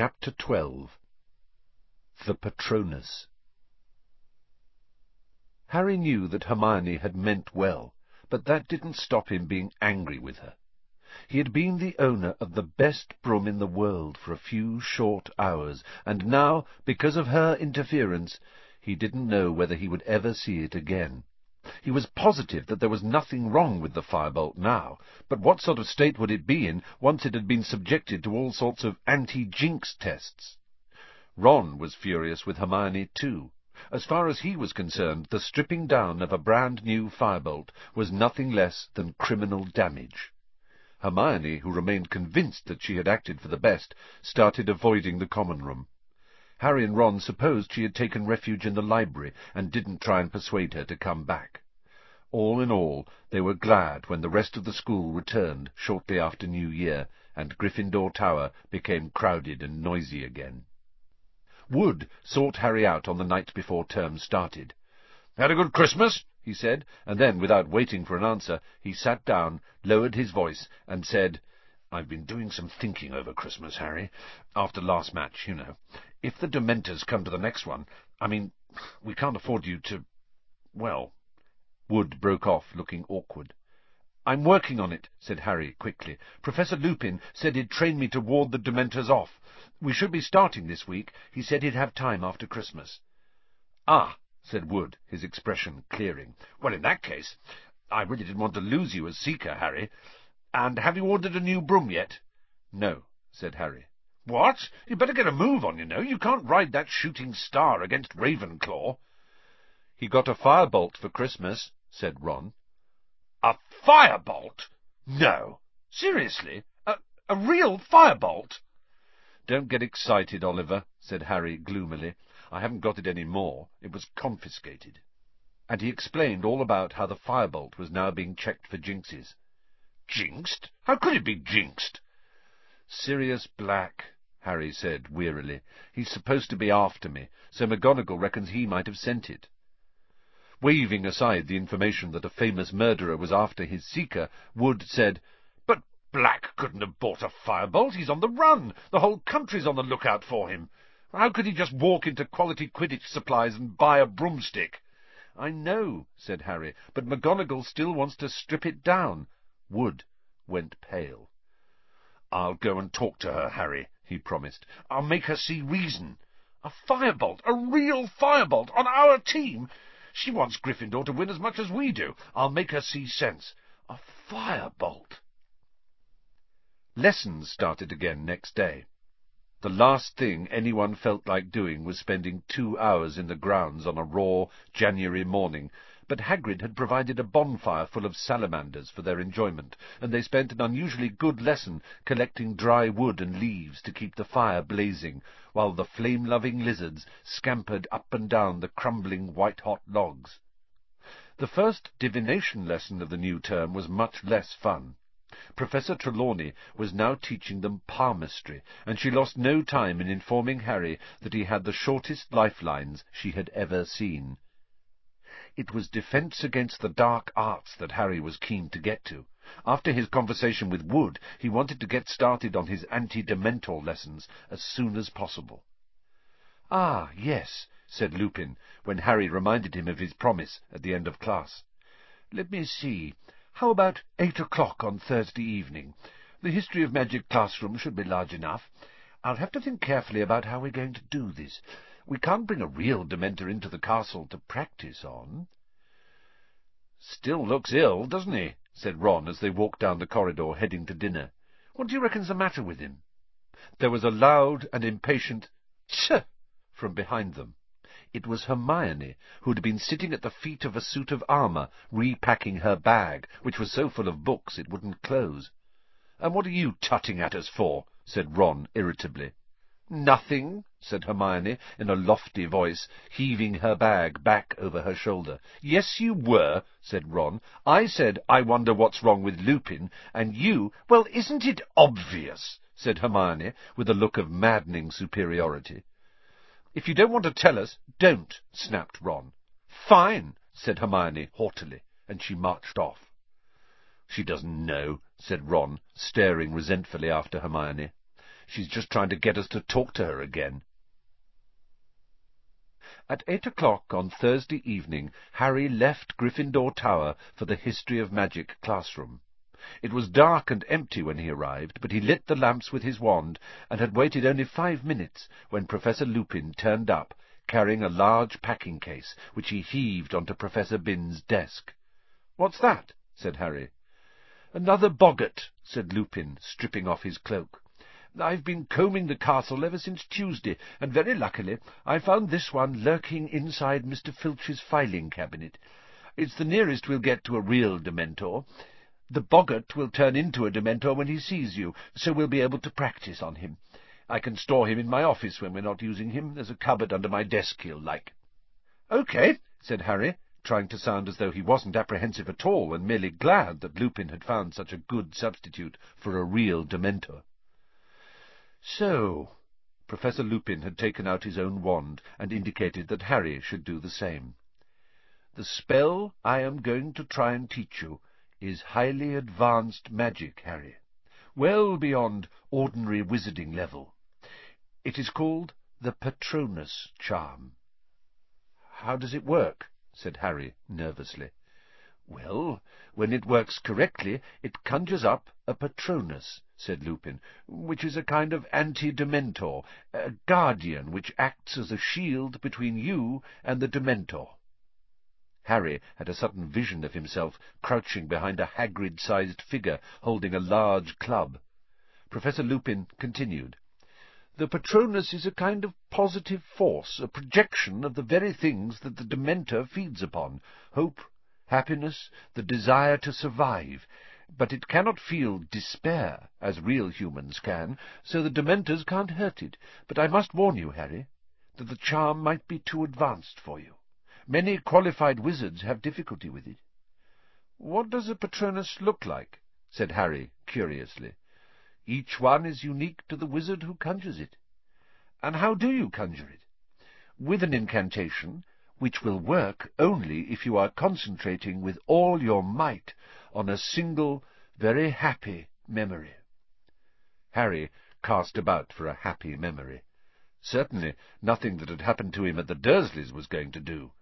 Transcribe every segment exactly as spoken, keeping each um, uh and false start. Chapter twelve. The Patronus. Harry knew that Hermione had meant well, but that didn't stop him being angry with her. He had been the owner of the best broom in the world for a few short hours, and now, because of her interference, he didn't know whether he would ever see it again. He was positive that there was nothing wrong with the firebolt now, but what sort of state would it be in once it had been subjected to all sorts of anti-jinx tests? Ron was furious with Hermione, too. As far as he was concerned, the stripping down of a brand-new firebolt was nothing less than criminal damage. Hermione, who remained convinced that she had acted for the best, started avoiding the common room. Harry and Ron supposed she had taken refuge in the library and didn't try and persuade her to come back. All in all, they were glad when the rest of the school returned shortly after New Year, and Gryffindor Tower became crowded and noisy again. Wood sought Harry out on the night before term started. "Had a good Christmas?" he said, and then, without waiting for an answer, he sat down, lowered his voice, and said, "I've been doing some thinking over Christmas, Harry, after last match, you know. If the Dementors come to the next one, I mean, we can't afford you to... well..." Wood broke off, looking awkward. "I'm working on it," said Harry quickly. "Professor Lupin said he'd train me to ward the Dementors off. We should be starting this week. He said he'd have time after Christmas." "Ah," said Wood, his expression clearing. "Well, in that case, I really didn't want to lose you as seeker, Harry. And have you ordered a new broom yet?" "No," said Harry. "What? You'd better get a move on, you know. You can't ride that shooting star against Ravenclaw." "He got a firebolt for Christmas," said Ron. "A firebolt? No. Seriously? A, a real firebolt?" "Don't get excited, Oliver," said Harry gloomily. "I haven't got it any more. It was confiscated." And he explained all about how the firebolt was now being checked for jinxes. "Jinxed? How could it be jinxed?" "Sirius Black," Harry said wearily. "He's supposed to be after me, so McGonagall reckons he might have sent it." Waving aside the information that a famous murderer was after his seeker, Wood said, "But Black couldn't have bought a firebolt. He's on the run. The whole country's on the lookout for him. How could he just walk into Quality Quidditch Supplies and buy a broomstick?" "I know," said Harry, "but McGonagall still wants to strip it down." Wood went pale. "I'll go and talk to her, Harry," he promised. "I'll make her see reason. A firebolt, a real firebolt, on our team! She wants Gryffindor to win as much as we do. I'll make her see sense. A firebolt!" Lessons started again next day. The last thing anyone felt like doing was spending two hours in the grounds on a raw January morning, but Hagrid had provided a bonfire full of salamanders for their enjoyment, and they spent an unusually good lesson collecting dry wood and leaves to keep the fire blazing, while the flame-loving lizards scampered up and down the crumbling white-hot logs. The first divination lesson of the new term was much less fun. Professor Trelawney was now teaching them palmistry, and she lost no time in informing Harry that he had the shortest lifelines she had ever seen. It was defence against the dark arts that Harry was keen to get to. After his conversation with Wood, he wanted to get started on his anti-dementor lessons as soon as possible. "Ah, yes," said Lupin, when Harry reminded him of his promise at the end of class. "Let me see. How about eight o'clock on Thursday evening? The History of Magic classroom should be large enough. I'll have to think carefully about how we're going to do this. We can't bring a real Dementor into the castle to practice on." "Still looks ill, doesn't he?" said Ron, as they walked down the corridor, heading to dinner. "What do you reckon's the matter with him?" There was a loud and impatient "Tch!" from behind them. It was Hermione, who had been sitting at the feet of a suit of armour, repacking her bag, which was so full of books it wouldn't close. "And what are you tutting at us for?" said Ron irritably. "Nothing," said Hermione, in a lofty voice, heaving her bag back over her shoulder. "Yes, you were," said Ron. "I said, 'I wonder what's wrong with Lupin,' and you—" "Well, isn't it obvious?" said Hermione, with a look of maddening superiority. "If you don't want to tell us, don't," snapped Ron. "Fine," said Hermione haughtily, and she marched off. "She doesn't know," said Ron, staring resentfully after Hermione. She's just trying to get us to talk to her again." At eight o'clock on Thursday evening, Harry left Gryffindor Tower for the History of Magic classroom. It was dark and empty when he arrived, but he lit the lamps with his wand, and had waited only five minutes when Professor Lupin turned up, carrying a large packing-case, which he heaved onto Professor Bin's desk. "What's that?" said Harry. "Another boggart," said Lupin, stripping off his cloak. "I've been combing the castle ever since Tuesday, and very luckily I found this one lurking inside Mister Filch's filing cabinet. It's the nearest we'll get to a real Dementor. The boggart will turn into a Dementor when he sees you, so we'll be able to practice on him. I can store him in my office when we're not using him. There's a cupboard under my desk he'll like." "Okay," said Harry, trying to sound as though he wasn't apprehensive at all, and merely glad that Lupin had found such a good substitute for a real Dementor. "So," Professor Lupin had taken out his own wand, and indicated that Harry should do the same. "The spell I am going to try and teach you is highly advanced magic, Harry, well beyond ordinary wizarding level. It is called the Patronus Charm." "How does it work?" said Harry, nervously. "Well, when it works correctly, it conjures up a Patronus," said Lupin, "which is a kind of anti-Dementor, a guardian which acts as a shield between you and the Dementor." Harry had a sudden vision of himself crouching behind a Hagrid-sized figure holding a large club. Professor Lupin continued. "The Patronus is a kind of positive force, a projection of the very things that the Dementor feeds upon: hope, happiness, the desire to survive. But it cannot feel despair, as real humans can, so the Dementors can't hurt it. But I must warn you, Harry, that the charm might be too advanced for you. Many qualified wizards have difficulty with it." "What does a Patronus look like?" said Harry, curiously. "Each one is unique to the wizard who conjures it." "And how do you conjure it?" "With an incantation, which will work only if you are concentrating with all your might on a single, very happy memory." Harry cast about for a happy memory. Certainly nothing that had happened to him at the Dursleys was going to do.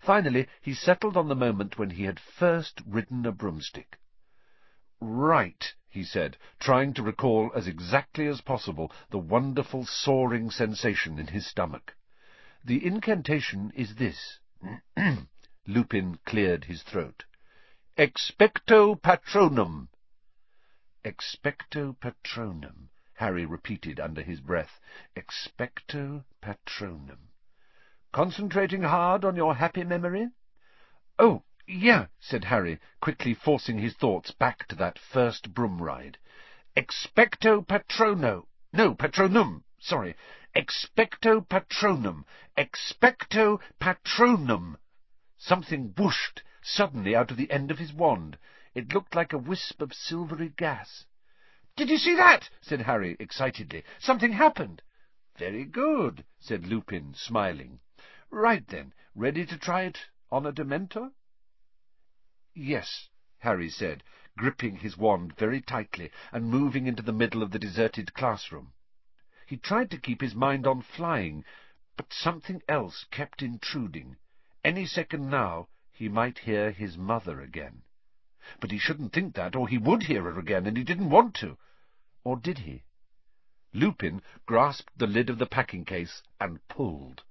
Finally he settled on the moment when he had first ridden a broomstick. "Right," he said, trying to recall as exactly as possible the wonderful soaring sensation in his stomach. "The incantation is this." Lupin cleared his throat. "Expecto patronum." "Expecto patronum," Harry repeated under his breath. "Expecto patronum." "Concentrating hard on your happy memory?" "Oh, yeah," said Harry, quickly forcing his thoughts back to that first broom ride. "Expecto patrono. No, patronum. Sorry. Expecto patronum. Expecto patronum." Something whooshed suddenly out of the end of his wand. It looked like a wisp of silvery gas. "Did you see that?" said Harry, excitedly. "Something happened." "Very good," said Lupin, smiling. "Right then, ready to try it on a Dementor?" "Yes," Harry said, gripping his wand very tightly and moving into the middle of the deserted classroom. He tried to keep his mind on flying, but something else kept intruding. Any second now he might hear his mother again. But he shouldn't think that, or he would hear her again, and he didn't want to. Or did he? Lupin grasped the lid of the packing-case and pulled.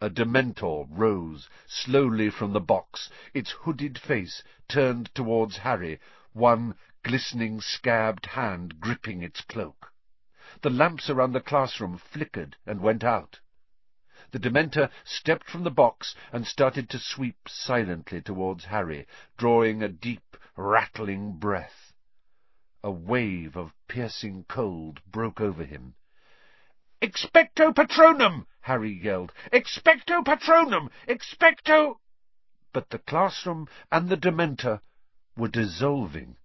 A Dementor rose slowly from the box, its hooded face turned towards Harry, one glistening scabbed hand gripping its cloak. The lamps around the classroom flickered and went out. The Dementor stepped from the box and started to sweep silently towards Harry, drawing a deep, rattling breath. A wave of piercing cold broke over him. "Expecto patronum!" Harry yelled. "Expecto patronum! Expecto—" But the classroom and the Dementor were dissolving.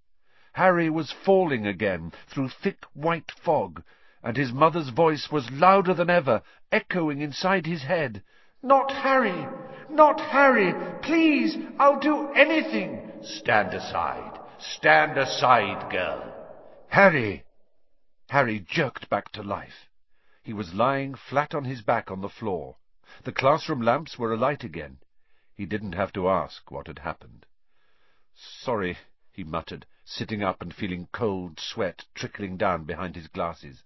Harry was falling again through thick white fog, and his mother's voice was louder than ever, echoing inside his head. "Not Harry! Not Harry! Please, I'll do anything!" "Stand aside! Stand aside, girl!" "Harry!" Harry jerked back to life. He was lying flat on his back on the floor. The classroom lamps were alight again. He didn't have to ask what had happened. "Sorry," he muttered, sitting up and feeling cold sweat trickling down behind his glasses.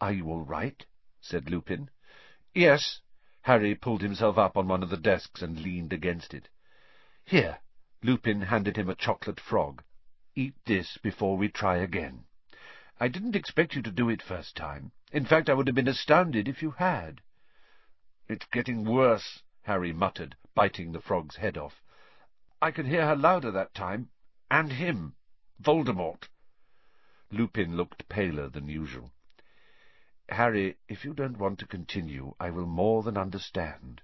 "Are you all right?" said Lupin. "Yes." Harry pulled himself up on one of the desks and leaned against it. "Here." Lupin handed him a chocolate frog. "Eat this before we try again. I didn't expect you to do it first time. In fact, I would have been astounded if you had." "It's getting worse," Harry muttered, biting the frog's head off. "I could hear her louder that time, and him. Voldemort." Lupin looked paler than usual. "Harry, if you don't want to continue, I will more than understand."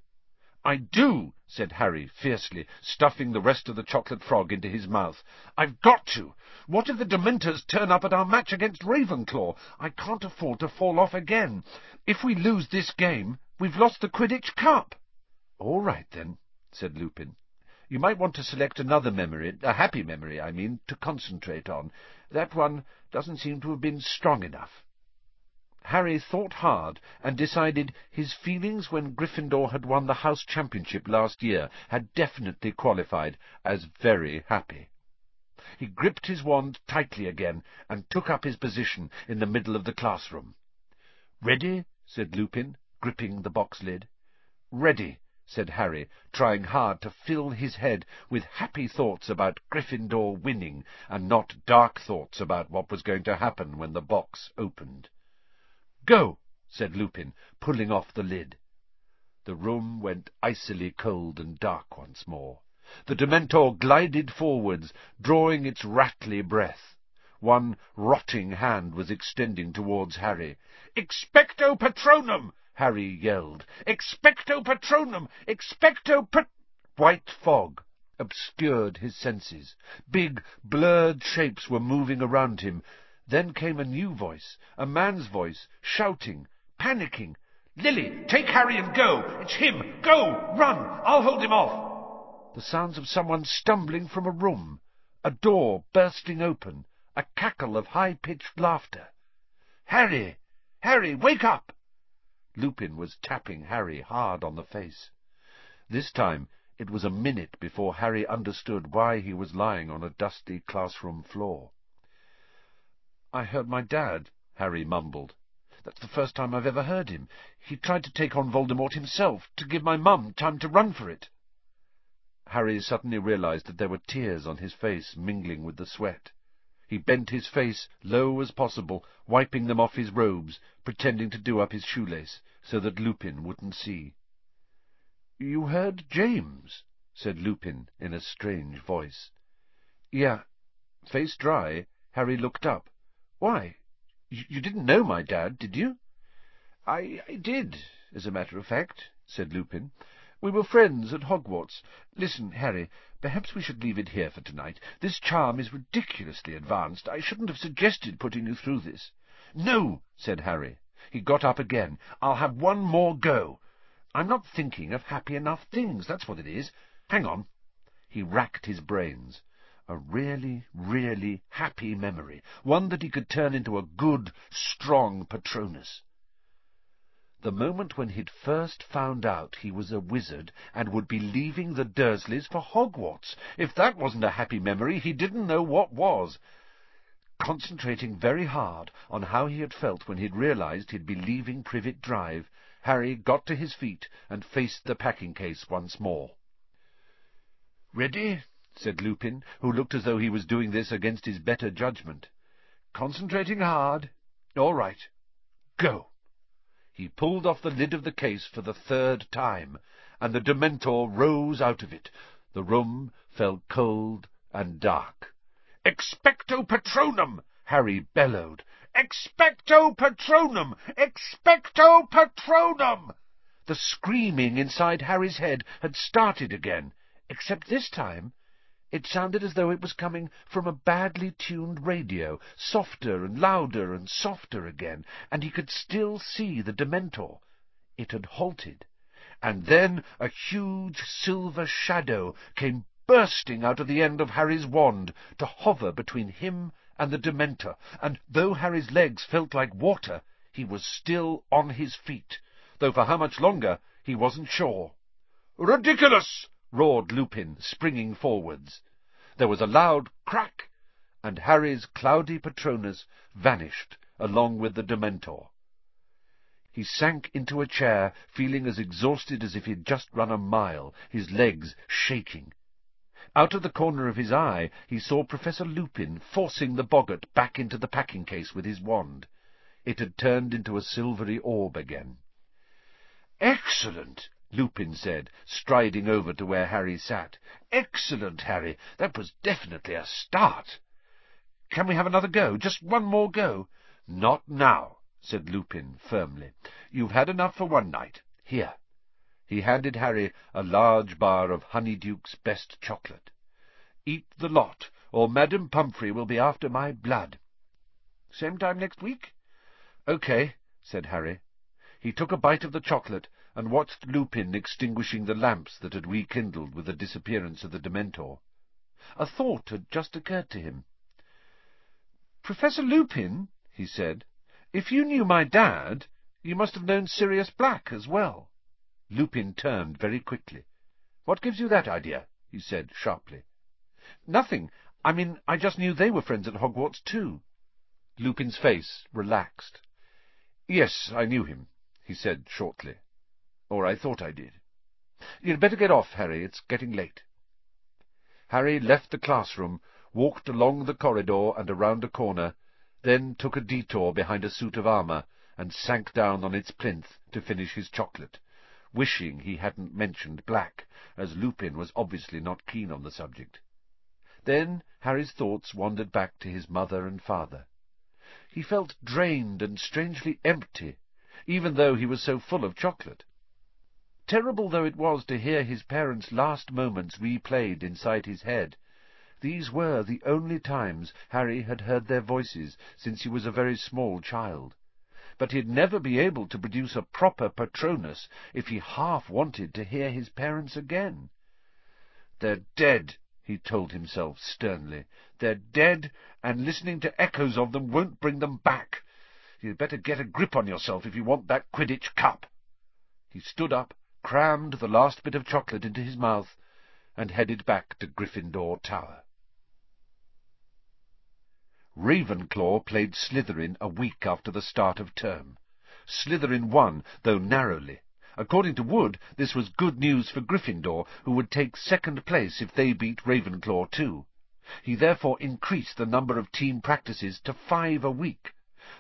"I do," said Harry fiercely, stuffing the rest of the chocolate frog into his mouth. "I've got to. What if the Dementors turn up at our match against Ravenclaw? I can't afford to fall off again. If we lose this game, we've lost the Quidditch Cup." "All right, then," said Lupin. "You might want to select another memory, a happy memory, I mean, to concentrate on. That one doesn't seem to have been strong enough." Harry thought hard, and decided his feelings when Gryffindor had won the house championship last year had definitely qualified as very happy. He gripped his wand tightly again, and took up his position in the middle of the classroom. "Ready?" said Lupin, gripping the box-lid. "Ready," said Harry, trying hard to fill his head with happy thoughts about Gryffindor winning, and not dark thoughts about what was going to happen when the box opened. "Go," said Lupin, pulling off the lid. The room went icily cold and dark once more. The Dementor glided forwards, drawing its rattly breath. One rotting hand was extending towards Harry. "Expecto Patronum!" Harry yelled. "Expecto Patronum! Expecto pat—" White fog obscured his senses. Big, blurred shapes were moving around him. Then came a new voice, a man's voice, shouting, panicking. "Lily, take Harry and go! It's him! Go! Run! I'll hold him off!" The sounds of someone stumbling from a room, a door bursting open, a cackle of high-pitched laughter. "Harry! Harry, wake up!" Lupin was tapping Harry hard on the face. This time it was a minute before Harry understood why he was lying on a dusty classroom floor. "I heard my dad," Harry mumbled. "That's the first time I've ever heard him. He tried to take on Voldemort himself, to give my mum time to run for it." Harry suddenly realized that there were tears on his face mingling with the sweat. He bent his face low as possible, wiping them off his robes, pretending to do up his shoelace, so that Lupin wouldn't see. "You heard James?" said Lupin in a strange voice. "Yeah." Face dry, Harry looked up. "Why? You didn't know my dad, did you?" I, I did, as a matter of fact," said Lupin. "We were friends at Hogwarts. Listen, Harry, perhaps we should leave it here for tonight. This charm is ridiculously advanced. I shouldn't have suggested putting you through this." "No," said Harry. He got up again. "I'll have one more go. I'm not thinking of happy enough things, that's what it is. Hang on." He racked his brains. A really, really happy memory, one that he could turn into a good, strong Patronus. The moment when he'd first found out he was a wizard and would be leaving the Dursleys for Hogwarts. If that wasn't a happy memory, he didn't know what was. Concentrating very hard on how he had felt when he'd realized he'd be leaving Privet Drive, Harry got to his feet and faced the packing case once more. "Ready?" said Lupin, who looked as though he was doing this against his better judgment. "Concentrating hard. All right. Go." He pulled off the lid of the case for the third time, and the Dementor rose out of it. The room fell cold and dark. "Expecto Patronum!" Harry bellowed. "Expecto Patronum! Expecto Patronum!" The screaming inside Harry's head had started again, except this time it sounded as though it was coming from a badly tuned radio, softer and louder and softer again, and he could still see the Dementor. It had halted, and then a huge silver shadow came bursting out of the end of Harry's wand to hover between him and the Dementor, and though Harry's legs felt like water, he was still on his feet, though for how much longer he wasn't sure. "Ridiculous!" roared Lupin, springing forwards. There was a loud crack, and Harry's cloudy Patronus vanished along with the Dementor. He sank into a chair, feeling as exhausted as if he had just run a mile, his legs shaking. Out of the corner of his eye he saw Professor Lupin forcing the boggart back into the packing-case with his wand. It had turned into a silvery orb again. "Excellent!" Lupin said, striding over to where Harry sat. "Excellent, Harry! That was definitely a start. Can we have another go? Just one more go?" "Not now," said Lupin firmly. "You've had enough for one night. Here." He handed Harry a large bar of Honeyduke's best chocolate. "Eat the lot, or Madame Pumphrey will be after my blood." "Same time next week?" "Okay," said Harry. He took a bite of the chocolate and watched Lupin extinguishing the lamps that had rekindled with the disappearance of the Dementor. A thought had just occurred to him. "Professor Lupin," he said, "if you knew my dad, you must have known Sirius Black as well." Lupin turned very quickly. "What gives you that idea?" he said sharply. "Nothing. I mean, I just knew they were friends at Hogwarts too." Lupin's face relaxed. "Yes, I knew him," he said shortly. "Or I thought I did. You'd better get off, Harry. It's getting late." Harry left the classroom, walked along the corridor and around a corner, then took a detour behind a suit of armour and sank down on its plinth to finish his chocolate, wishing he hadn't mentioned Black, as Lupin was obviously not keen on the subject. Then Harry's thoughts wandered back to his mother and father. He felt drained and strangely empty, even though he was so full of chocolate. Terrible though it was to hear his parents' last moments replayed inside his head, these were the only times Harry had heard their voices since he was a very small child. But he'd never be able to produce a proper Patronus if he half wanted to hear his parents again. "They're dead," he told himself sternly. "They're dead, and listening to echoes of them won't bring them back. You'd better get a grip on yourself if you want that Quidditch cup." He stood up, crammed the last bit of chocolate into his mouth, and headed back to Gryffindor Tower. Ravenclaw played Slytherin a week after the start of term. Slytherin won, though narrowly. According to Wood, this was good news for Gryffindor, who would take second place if they beat Ravenclaw too. He therefore increased the number of team practices to five a week.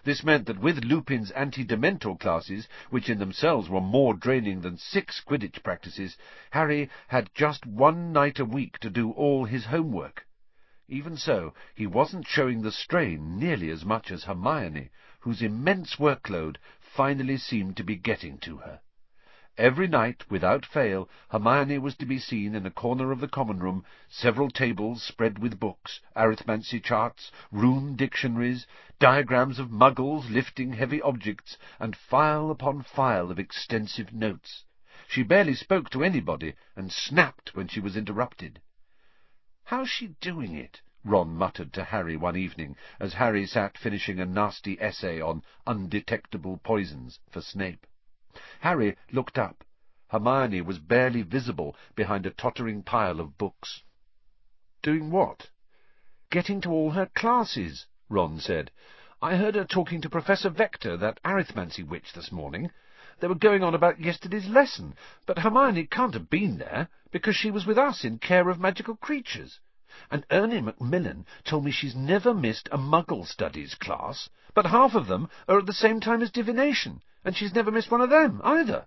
This meant that with Lupin's anti-Dementor classes, which in themselves were more draining than six Quidditch practices, Harry had just one night a week to do all his homework. Even so, he wasn't showing the strain nearly as much as Hermione, whose immense workload finally seemed to be getting to her. Every night, without fail, Hermione was to be seen in a corner of the common room, several tables spread with books, arithmancy charts, rune dictionaries, diagrams of muggles lifting heavy objects, and file upon file of extensive notes. She barely spoke to anybody, and snapped when she was interrupted. "How's she doing it?" Ron muttered to Harry one evening, as Harry sat finishing a nasty essay on undetectable poisons for Snape. Harry looked up. Hermione was barely visible behind a tottering pile of books. "Doing what?" "Getting to all her classes," Ron said. "I heard her talking to Professor Vector, that arithmancy witch, this morning. They were going on about yesterday's lesson, but Hermione can't have been there, because she was with us in Care of Magical Creatures. And Ernie Macmillan told me she's never missed a Muggle Studies class, but half of them are at the same time as Divination, and she's never missed one of them, either."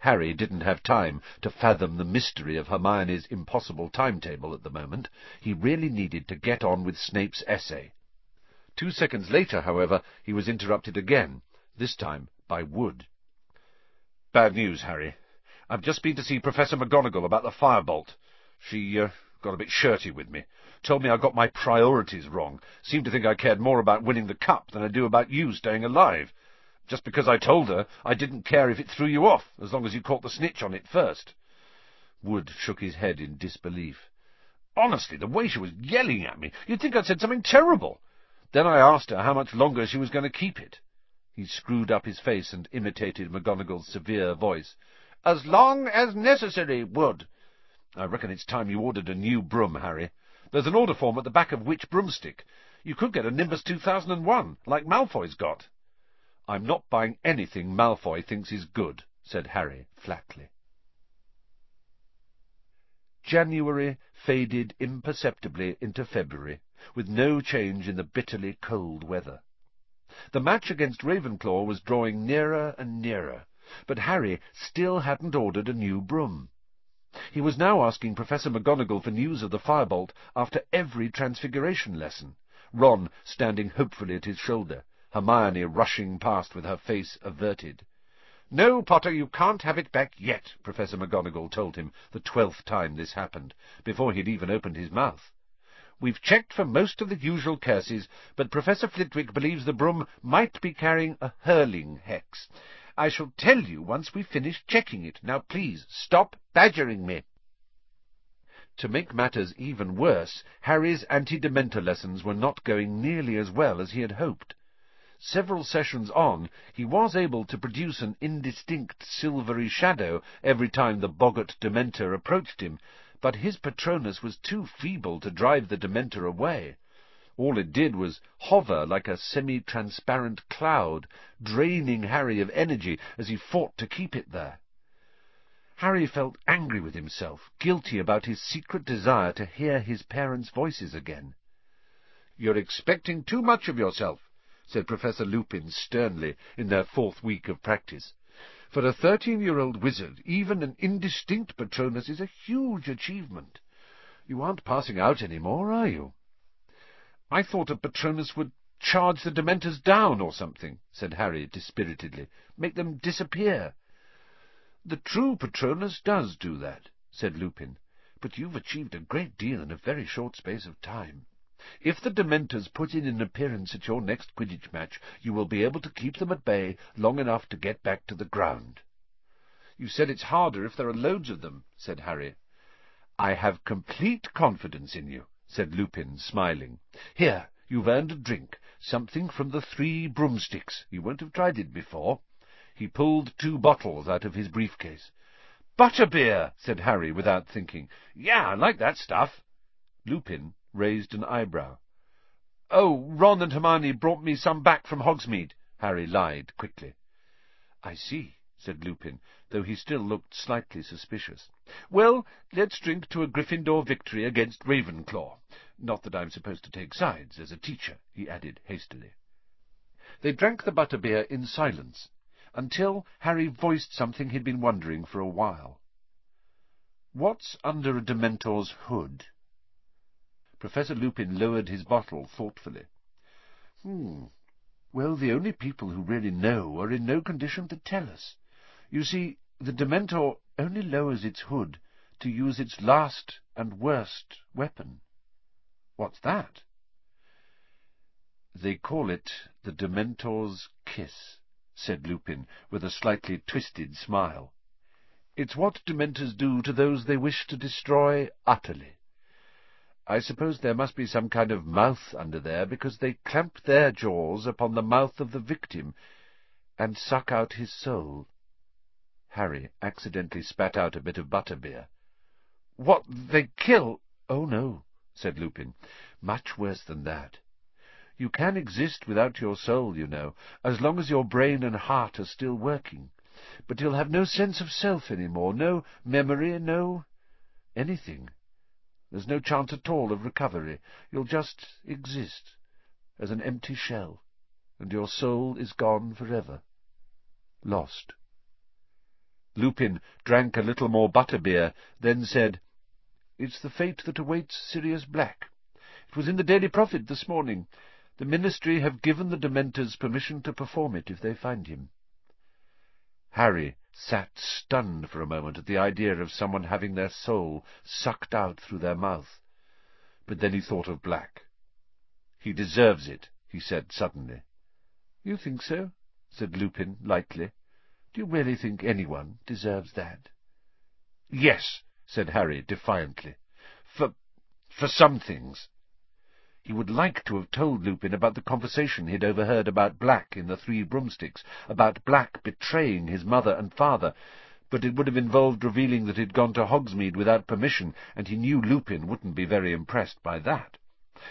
Harry didn't have time to fathom the mystery of Hermione's impossible timetable at the moment. He really needed to get on with Snape's essay. Two seconds later, however, he was interrupted again, this time by Wood. "Bad news, Harry. I've just been to see Professor McGonagall about the firebolt. She uh, got a bit shirty with me. Told me I got my priorities wrong. Seemed to think I cared more about winning the cup than I do about you staying alive. Just because I told her, I didn't care if it threw you off, as long as you caught the snitch on it first." Wood shook his head in disbelief. "Honestly, the way she was yelling at me, you'd think I'd said something terrible. Then I asked her how much longer she was going to keep it. He screwed up his face and imitated McGonagall's severe voice. As long as necessary, Wood. I reckon it's time you ordered a new broom, Harry. There's an order form at the back of which broomstick. You could get a Nimbus two thousand one, like Malfoy's got. I'm not buying anything Malfoy thinks is good, said Harry flatly. January faded imperceptibly into February, with no change in the bitterly cold weather. The match against Ravenclaw was drawing nearer and nearer, but Harry still hadn't ordered a new broom. He was now asking Professor McGonagall for news of the firebolt after every transfiguration lesson, Ron standing hopefully at his shoulder, Hermione rushing past with her face averted. "No, Potter, you can't have it back yet," Professor McGonagall told him, the twelfth time this happened, before he'd even opened his mouth. "We've checked for most of the usual curses, but Professor Flitwick believes the broom might be carrying a hurling hex. I shall tell you once we finish checking it. Now please stop badgering me." To make matters even worse, Harry's anti-dementor lessons were not going nearly as well as he had hoped. Several sessions on, he was able to produce an indistinct silvery shadow every time the boggart Dementor approached him, but his Patronus was too feeble to drive the Dementor away. All it did was hover like a semi-transparent cloud, draining Harry of energy as he fought to keep it there. Harry felt angry with himself, guilty about his secret desire to hear his parents' voices again. "You're expecting too much of yourself," said Professor Lupin sternly, in their fourth week of practice. "For a thirteen-year-old wizard, even an indistinct Patronus is a huge achievement. You aren't passing out any more, are you?" "I thought a Patronus would charge the Dementors down or something," said Harry dispiritedly. "Make them disappear." "The true Patronus does do that," said Lupin, "but you've achieved a great deal in a very short space of time. If the Dementors put in an appearance at your next Quidditch match, you will be able to keep them at bay long enough to get back to the ground." "You said it's harder if there are loads of them," said Harry. "I have complete confidence in you," said Lupin, smiling. "Here, you've earned a drink, something from the Three Broomsticks. You won't have tried it before." He pulled two bottles out of his briefcase. "Butterbeer," said Harry, without thinking. "Yeah, I like that stuff." Lupin raised an eyebrow. "Oh, Ron and Hermione brought me some back from Hogsmeade," Harry lied quickly. "I see," said Lupin, though he still looked slightly suspicious. "Well, let's drink to a Gryffindor victory against Ravenclaw. Not that I'm supposed to take sides as a teacher," he added hastily. They drank the butterbeer in silence, until Harry voiced something he'd been wondering for a while. "What's under a Dementor's hood?" Professor Lupin lowered his bottle thoughtfully. "Hmm. Well, the only people who really know are in no condition to tell us. You see, the Dementor only lowers its hood to use its last and worst weapon." "What's that?" "They call it the Dementor's kiss," said Lupin, with a slightly twisted smile. "It's what Dementors do to those they wish to destroy utterly. I suppose there must be some kind of mouth under there, because they clamp their jaws upon the mouth of the victim and suck out his soul." Harry accidentally spat out a bit of butterbeer. "What, they kill—" "Oh, no," said Lupin. "Much worse than that. You can exist without your soul, you know, as long as your brain and heart are still working. But you'll have no sense of self any more, no memory, no anything. There's no chance at all of recovery. You'll just exist as an empty shell, and your soul is gone forever. Lost." Lupin drank a little more butterbeer, then said, "It's the fate that awaits Sirius Black. It was in the Daily Prophet this morning. The Ministry have given the Dementors permission to perform it if they find him." Harry sat stunned for a moment at the idea of someone having their soul sucked out through their mouth. But then he thought of Black. "He deserves it," he said suddenly. "You think so?" said Lupin lightly. "Do you really think anyone deserves that?" "Yes," said Harry defiantly. For for some things." He would like to have told Lupin about the conversation he'd overheard about Black in the Three Broomsticks, about Black betraying his mother and father, but it would have involved revealing that he'd gone to Hogsmeade without permission, and he knew Lupin wouldn't be very impressed by that.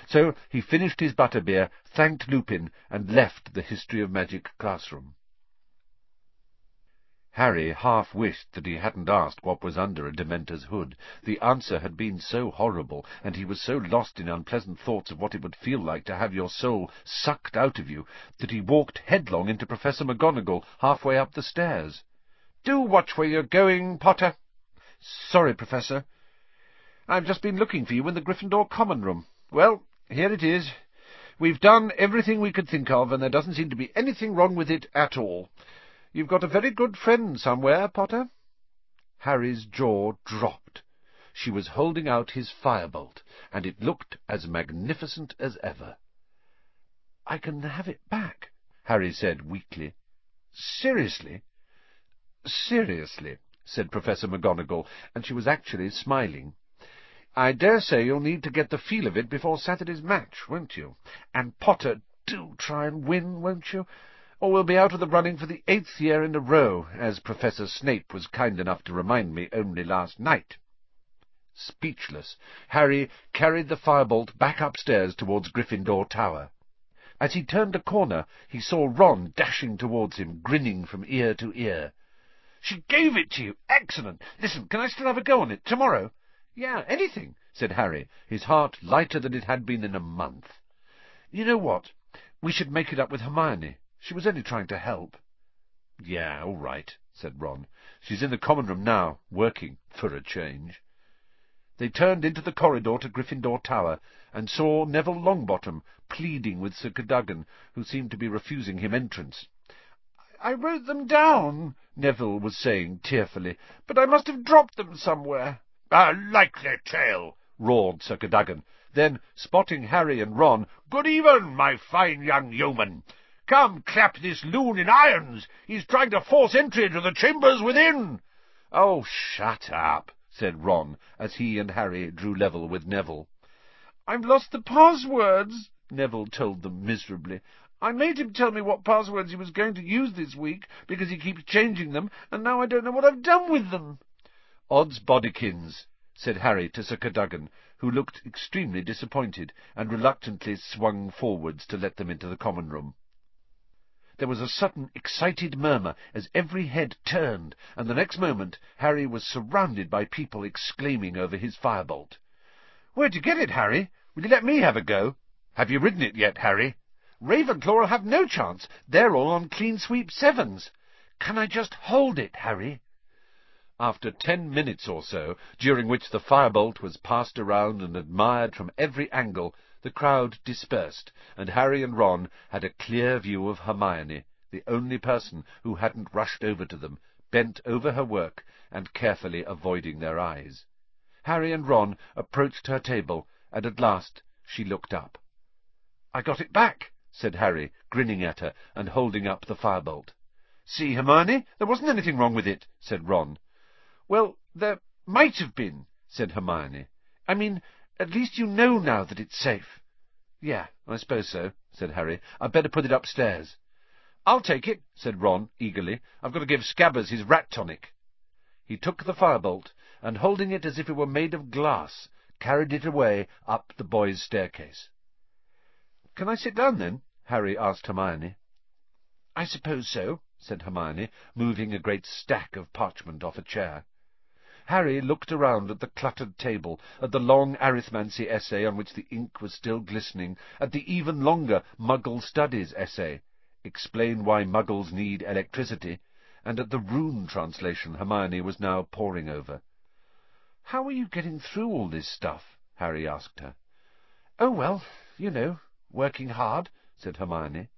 So he finished his butterbeer, thanked Lupin, and left the History of Magic classroom. Harry half wished that he hadn't asked what was under a Dementor's hood. The answer had been so horrible, and he was so lost in unpleasant thoughts of what it would feel like to have your soul sucked out of you, that he walked headlong into Professor McGonagall halfway up the stairs. "Do watch where you're going, Potter." "Sorry, Professor." "I've just been looking for you in the Gryffindor common room. Well, here it is. We've done everything we could think of, and there doesn't seem to be anything wrong with it at all. You've got a very good friend somewhere, Potter." Harry's jaw dropped. She was holding out his firebolt, and it looked as magnificent as ever. "I can have it back," Harry said weakly. "Seriously?" "Seriously," said Professor McGonagall, and she was actually smiling. "I dare say you'll need to get the feel of it before Saturday's match, won't you? And, Potter, do try and win, won't you? Or we'll be out of the running for the eighth year in a row, as Professor Snape was kind enough to remind me only last night." Speechless, Harry carried the firebolt back upstairs towards Gryffindor Tower. As he turned a corner, he saw Ron dashing towards him, grinning from ear to ear. "She gave it to you! Excellent! Listen, can I still have a go on it tomorrow?" "Yeah, anything," said Harry, his heart lighter than it had been in a month. "You know what? We should make it up with Hermione. She was only trying to help." "Yeah, all right," said Ron. "She's in the common room now, working, for a change." They turned into the corridor to Gryffindor Tower, and saw Neville Longbottom pleading with Sir Cadogan, who seemed to be refusing him entrance. "I wrote them down," Neville was saying tearfully, "but I must have dropped them somewhere." "A likely tale!" roared Sir Cadogan. Then, spotting Harry and Ron, "Good even, my fine young yeoman! Come, clap this loon in irons! He's trying to force entry into the chambers within!" "Oh, shut up!" said Ron, as he and Harry drew level with Neville. "I've lost the passwords," Neville told them miserably. "I made him tell me what passwords he was going to use this week, because he keeps changing them, and now I don't know what I've done with them." "Odds bodikins!" said Harry to Sir Cadogan, who looked extremely disappointed, and reluctantly swung forwards to let them into the common room. There was a sudden excited murmur as every head turned, and the next moment Harry was surrounded by people exclaiming over his firebolt. "Where'd you get it, Harry? Will you let me have a go? Have you ridden it yet, Harry? Ravenclaw'll have no chance. They're all on clean sweep sevens. Can I just hold it, Harry?" After ten minutes or so, during which the firebolt was passed around and admired from every angle, the crowd dispersed, and Harry and Ron had a clear view of Hermione, the only person who hadn't rushed over to them, bent over her work, and carefully avoiding their eyes. Harry and Ron approached her table, and at last she looked up. "I got it back," said Harry, grinning at her, and holding up the firebolt. "See, Hermione, there wasn't anything wrong with it," said Ron. "Well, there might have been," said Hermione. "I mean, at least you know now that it's safe." "Yeah, I suppose so," said Harry. "I'd better put it upstairs." "I'll take it," said Ron, eagerly. "I've got to give Scabbers his rat tonic." He took the firebolt, and holding it as if it were made of glass, carried it away up the boys' staircase. "Can I sit down, then?" Harry asked Hermione. "I suppose so," said Hermione, moving a great stack of parchment off a chair. Harry looked around at the cluttered table, at the long arithmancy essay on which the ink was still glistening, at the even longer Muggle Studies essay, Explain Why Muggles Need Electricity, and at the Rune translation Hermione was now poring over. "How are you getting through all this stuff?" Harry asked her. "Oh, well, you know, working hard," said Hermione.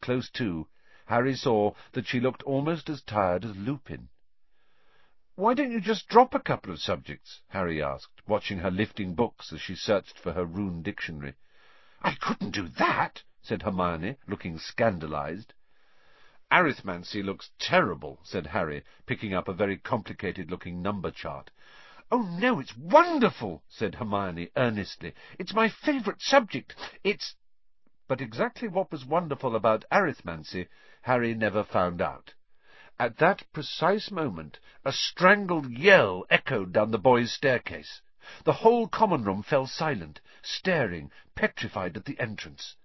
Close to, Harry saw that she looked almost as tired as Lupin. "Why don't you just drop a couple of subjects?" Harry asked, watching her lifting books as she searched for her Rune dictionary. "I couldn't do that," said Hermione, looking scandalized. "Arithmancy looks terrible," said Harry, picking up a very complicated-looking number chart. "'Oh, no, it's wonderful,' said Hermione earnestly. "'It's my favourite subject. It's—' But exactly what was wonderful about arithmancy Harry never found out. At that precise moment a strangled yell echoed down the boys' staircase. The whole common room fell silent, staring, petrified at the entrance.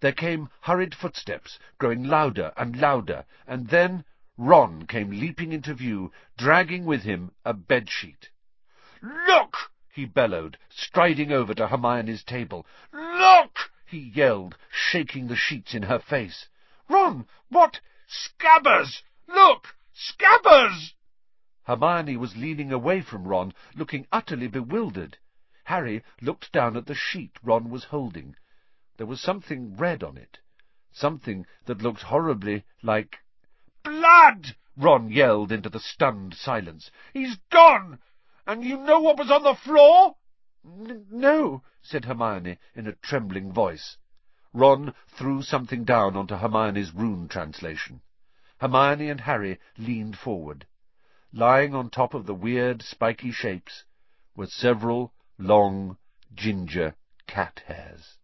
There came hurried footsteps, growing louder and louder, and then Ron came leaping into view, dragging with him a bedsheet. "Look!" he bellowed, striding over to Hermione's table. "Look!" he yelled, shaking the sheets in her face. "Ron, what—" "Scabbers! Look! Scabbers!" Hermione was leaning away from Ron, looking utterly bewildered. Harry looked down at the sheet Ron was holding. There was something red on it, something that looked horribly like— "Blood!" Ron yelled into the stunned silence. "He's gone! And you know what was on the floor?" N no, said Hermione in a trembling voice. Ron threw something down onto Hermione's rune translation. Hermione and Harry leaned forward. Lying on top of the weird, spiky shapes were several long, ginger cat hairs.